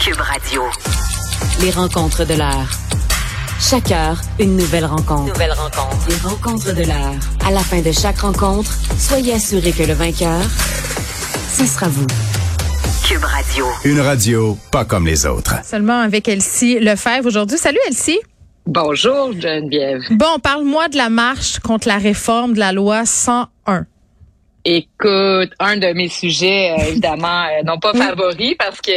Cube Radio. Les rencontres de l'heure. Chaque heure, une nouvelle rencontre. Nouvelle rencontre. Les rencontres de l'heure. À la fin de chaque rencontre, soyez assurés que le vainqueur, ce sera vous. Cube Radio. Une radio pas comme les autres. Seulement avec Elsie Lefebvre aujourd'hui. Salut Elsie. Bonjour Geneviève. Bon, parle-moi de la marche contre la réforme de la loi 101. Écoute, un de mes sujets, évidemment, non pas favori, parce que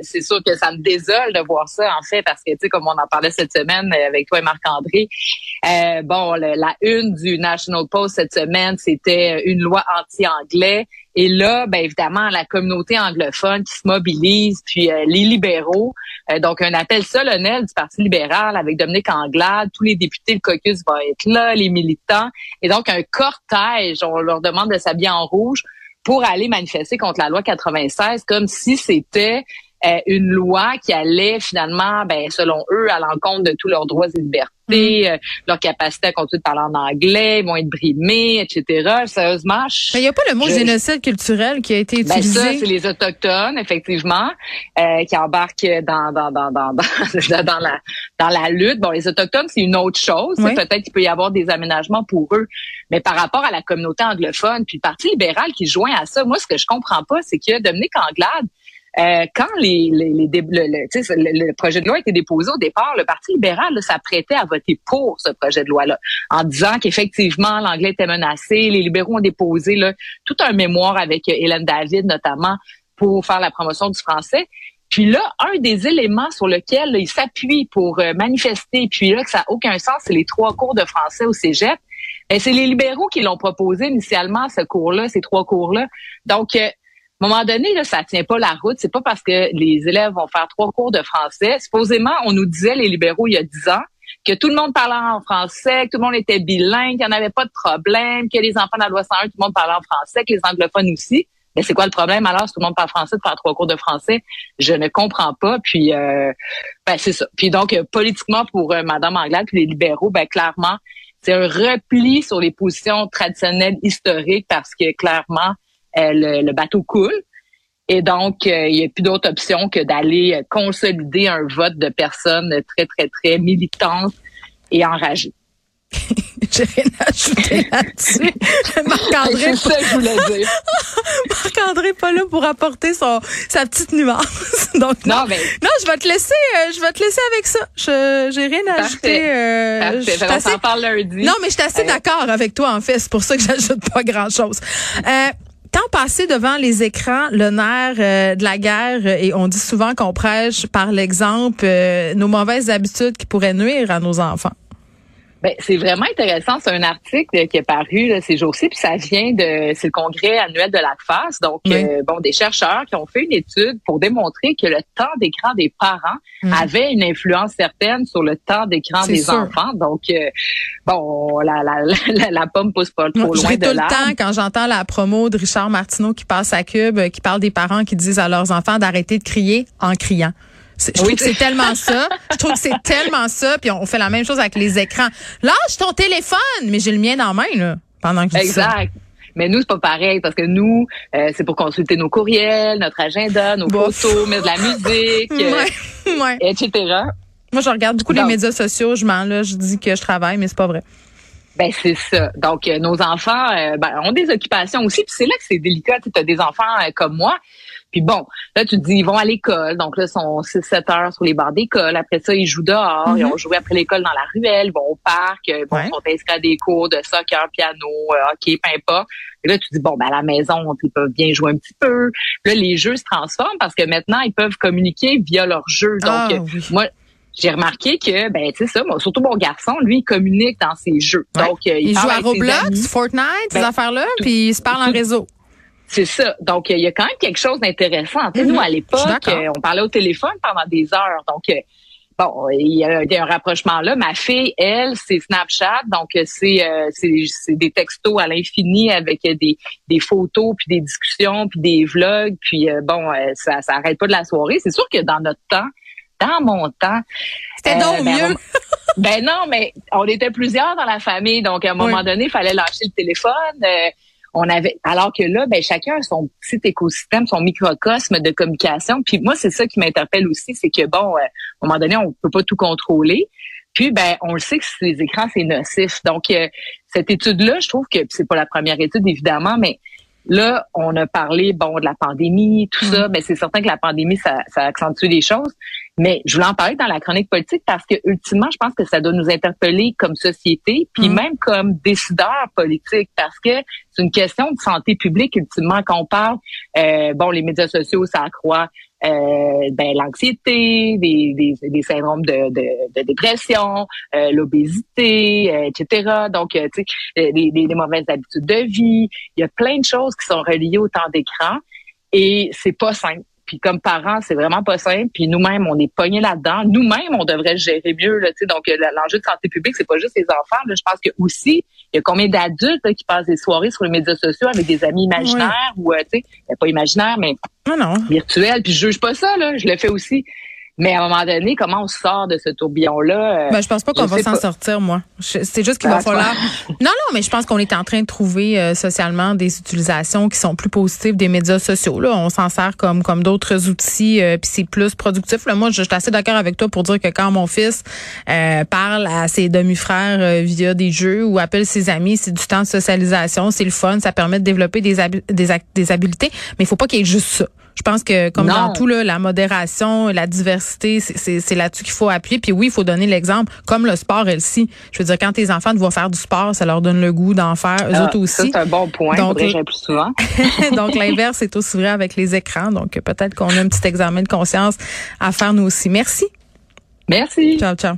c'est sûr que ça me désole de voir ça, en fait, parce que, tu sais, comme on en parlait cette semaine avec toi et Marc-André, la une du National Post cette semaine, c'était une loi anti-anglais. Et là, ben évidemment, la communauté anglophone qui se mobilise, puis les libéraux, donc un appel solennel du Parti libéral avec Dominique Anglade, tous les députés, le caucus va être là, les militants, et donc un cortège, on leur demande de s'habiller en rouge pour aller manifester contre la loi 96, comme si c'était une loi qui allait finalement, ben selon eux, à l'encontre de tous leurs droits et libertés, leur capacité à continuer de parler en anglais, ils vont être brimés, etc. Sérieusement, mais il n'y a pas le mot génocide culturel qui a été utilisé. Ben ça, c'est les autochtones, effectivement, qui embarquent dans la lutte. Bon, les autochtones, c'est une autre chose. Oui. Peut-être qu'il peut y avoir des aménagements pour eux, mais par rapport à la communauté anglophone, puis le Parti libéral qui se joint à ça, moi, ce que je comprends pas, c'est que Dominique Anglade, quand le projet de loi a été déposé au départ, le Parti libéral là, s'apprêtait à voter pour ce projet de loi-là, en disant qu'effectivement, l'anglais était menacé. Les libéraux ont déposé là, tout un mémoire avec Hélène David, notamment, pour faire la promotion du français. Puis là, un des éléments sur lequel là, ils s'appuient pour manifester, puis là, que ça n'a aucun sens, c'est les 3 cours de français au cégep. Et c'est les libéraux qui l'ont proposé initialement, ce cours-là, ces 3 cours-là. Donc, à un moment donné, là, ça tient pas la route. C'est pas parce que les élèves vont faire 3 cours de français. Supposément, on nous disait, les libéraux, il y a 10 ans, que tout le monde parlait en français, que tout le monde était bilingue, qu'il n'y en avait pas de problème, que les enfants de la loi 101, tout le monde parlait en français, que les anglophones aussi. Mais c'est quoi le problème alors si tout le monde parle français de faire 3 cours de français? Je ne comprends pas. Puis, c'est ça. Puis donc, politiquement, pour Mme Anglade puis les libéraux, clairement, c'est un repli sur les positions traditionnelles historiques parce que, clairement, le bateau coule. Et donc, il n'y a plus d'autre option que d'aller consolider un vote de personnes très, très, très militantes et enragées. J'ai rien à ajouter là-dessus. Marc-André, c'est ça que je voulais dire. Marc-André pas là pour apporter sa petite nuance. Donc, non, je vais te laisser. Je vais te laisser avec ça. J'ai rien à ajouter. Parfait. On s'en parle lundi. Non, mais je suis assez d'accord avec toi en fait. C'est pour ça que j'ajoute pas grand-chose. Tant passé devant les écrans, le nerf de la guerre, et on dit souvent qu'on prêche par l'exemple nos mauvaises habitudes qui pourraient nuire à nos enfants. Ben c'est vraiment intéressant, c'est un article qui est paru là, ces jours-ci, puis ça vient c'est le congrès annuel de l'ACFAS, donc des chercheurs qui ont fait une étude pour démontrer que le temps d'écran des parents avait une influence certaine sur le temps d'écran des enfants. Donc la pomme pousse pas trop loin de l'arbre. Je ris tout le temps quand j'entends la promo de Richard Martineau qui passe à Cube, qui parle des parents qui disent à leurs enfants d'arrêter de crier en criant. Je trouve que c'est tellement ça. Je trouve que c'est tellement ça. Puis on fait la même chose avec les écrans. Lâche ton téléphone! Mais j'ai le mien dans la main, là, pendant que je dis ça. Exact. Mais nous, c'est pas pareil, parce que nous, c'est pour consulter nos courriels, notre agenda, nos photos, mettre de la musique, etc. Moi, je regarde beaucoup les médias sociaux. Je dis que je travaille, mais c'est pas vrai. Ben c'est ça. Donc, nos enfants ont des occupations aussi. Puis c'est là que c'est délicat. Tu as des enfants comme moi Puis bon, là, tu te dis, ils vont à l'école. Donc là, ils sont 6-7 heures sur les bancs d'école. Après ça, ils jouent dehors. Mm-hmm. Ils ont joué après l'école dans la ruelle. Ils vont au parc. Ils vont t'inscrire à des cours de soccer, piano, hockey, peu importe. Et là, tu te dis, bon, ben à la maison, ils peuvent bien jouer un petit peu. Puis là, les jeux se transforment parce que maintenant, ils peuvent communiquer via leurs jeux. Donc, moi... j'ai remarqué que, ben, tu sais ça, surtout mon garçon, lui, il communique dans ses jeux. Ouais. Donc, il joue à Roblox, Fortnite, ces affaires-là, puis il se parle en réseau. C'est ça. Donc, il y a quand même quelque chose d'intéressant. Tu sais, nous, à l'époque, on parlait au téléphone pendant des heures. Donc, bon, il y a un rapprochement là. Ma fille, elle, c'est Snapchat. Donc, c'est des textos à l'infini avec des photos, puis des discussions, puis des vlogs. Puis, ça arrête pas de la soirée. C'est sûr que dans notre temps, dans mon temps. C'était donc mieux. Ben non, mais on était plusieurs dans la famille, donc à un moment donné, il fallait lâcher le téléphone. Alors que là, ben chacun a son petit écosystème, son microcosme de communication. Puis moi, c'est ça qui m'interpelle aussi, c'est que à un moment donné, on peut pas tout contrôler. Puis on le sait que les écrans, c'est nocif. Donc cette étude-là, je trouve que c'est pas la première étude évidemment, mais là, on a parlé de la pandémie, tout ça, mais c'est certain que la pandémie ça accentue les choses, mais je voulais en parler dans la chronique politique parce que ultimement, je pense que ça doit nous interpeller comme société, puis même comme décideurs politiques, parce que c'est une question de santé publique ultimement qu'on parle. Les médias sociaux, ça accroît l'anxiété, des syndromes de dépression, l'obésité, etc. Donc, tu sais, des mauvaises habitudes de vie. Il y a plein de choses qui sont reliées au temps d'écran et c'est pas simple. Puis comme parents, c'est vraiment pas simple. Puis nous-mêmes, on est pognés là-dedans. Nous-mêmes, on devrait gérer mieux. Là, donc, l'enjeu de santé publique, c'est pas juste les enfants. Là, je pense que aussi, il y a combien d'adultes qui passent des soirées sur les médias sociaux avec des amis imaginaires ou tu sais, pas imaginaires, mais virtuels. Puis je juge pas ça, là. Je le fais aussi. Mais à un moment donné, comment on sort de ce tourbillon-là? Je pense pas qu'on va s'en sortir, moi. C'est juste qu'il va falloir... Non, mais je pense qu'on est en train de trouver socialement des utilisations qui sont plus positives des médias sociaux. Là, on s'en sert comme d'autres outils, puis c'est plus productif. Là, moi, je suis assez d'accord avec toi pour dire que quand mon fils parle à ses demi-frères via des jeux ou appelle ses amis, c'est du temps de socialisation, c'est le fun, ça permet de développer des habiletés. Mais il faut pas qu'il y ait juste ça. Je pense que, comme dans tout, là, la modération, la diversité, c'est là-dessus qu'il faut appuyer. Puis oui, il faut donner l'exemple, comme le sport, Elsie. Je veux dire, quand tes enfants vont faire du sport, ça leur donne le goût d'en faire, eux autres aussi. C'est un bon point, donc, plus souvent. Donc, l'inverse est aussi vrai avec les écrans. Donc, peut-être qu'on a un petit examen de conscience à faire, nous aussi. Merci. Merci. Ciao, ciao.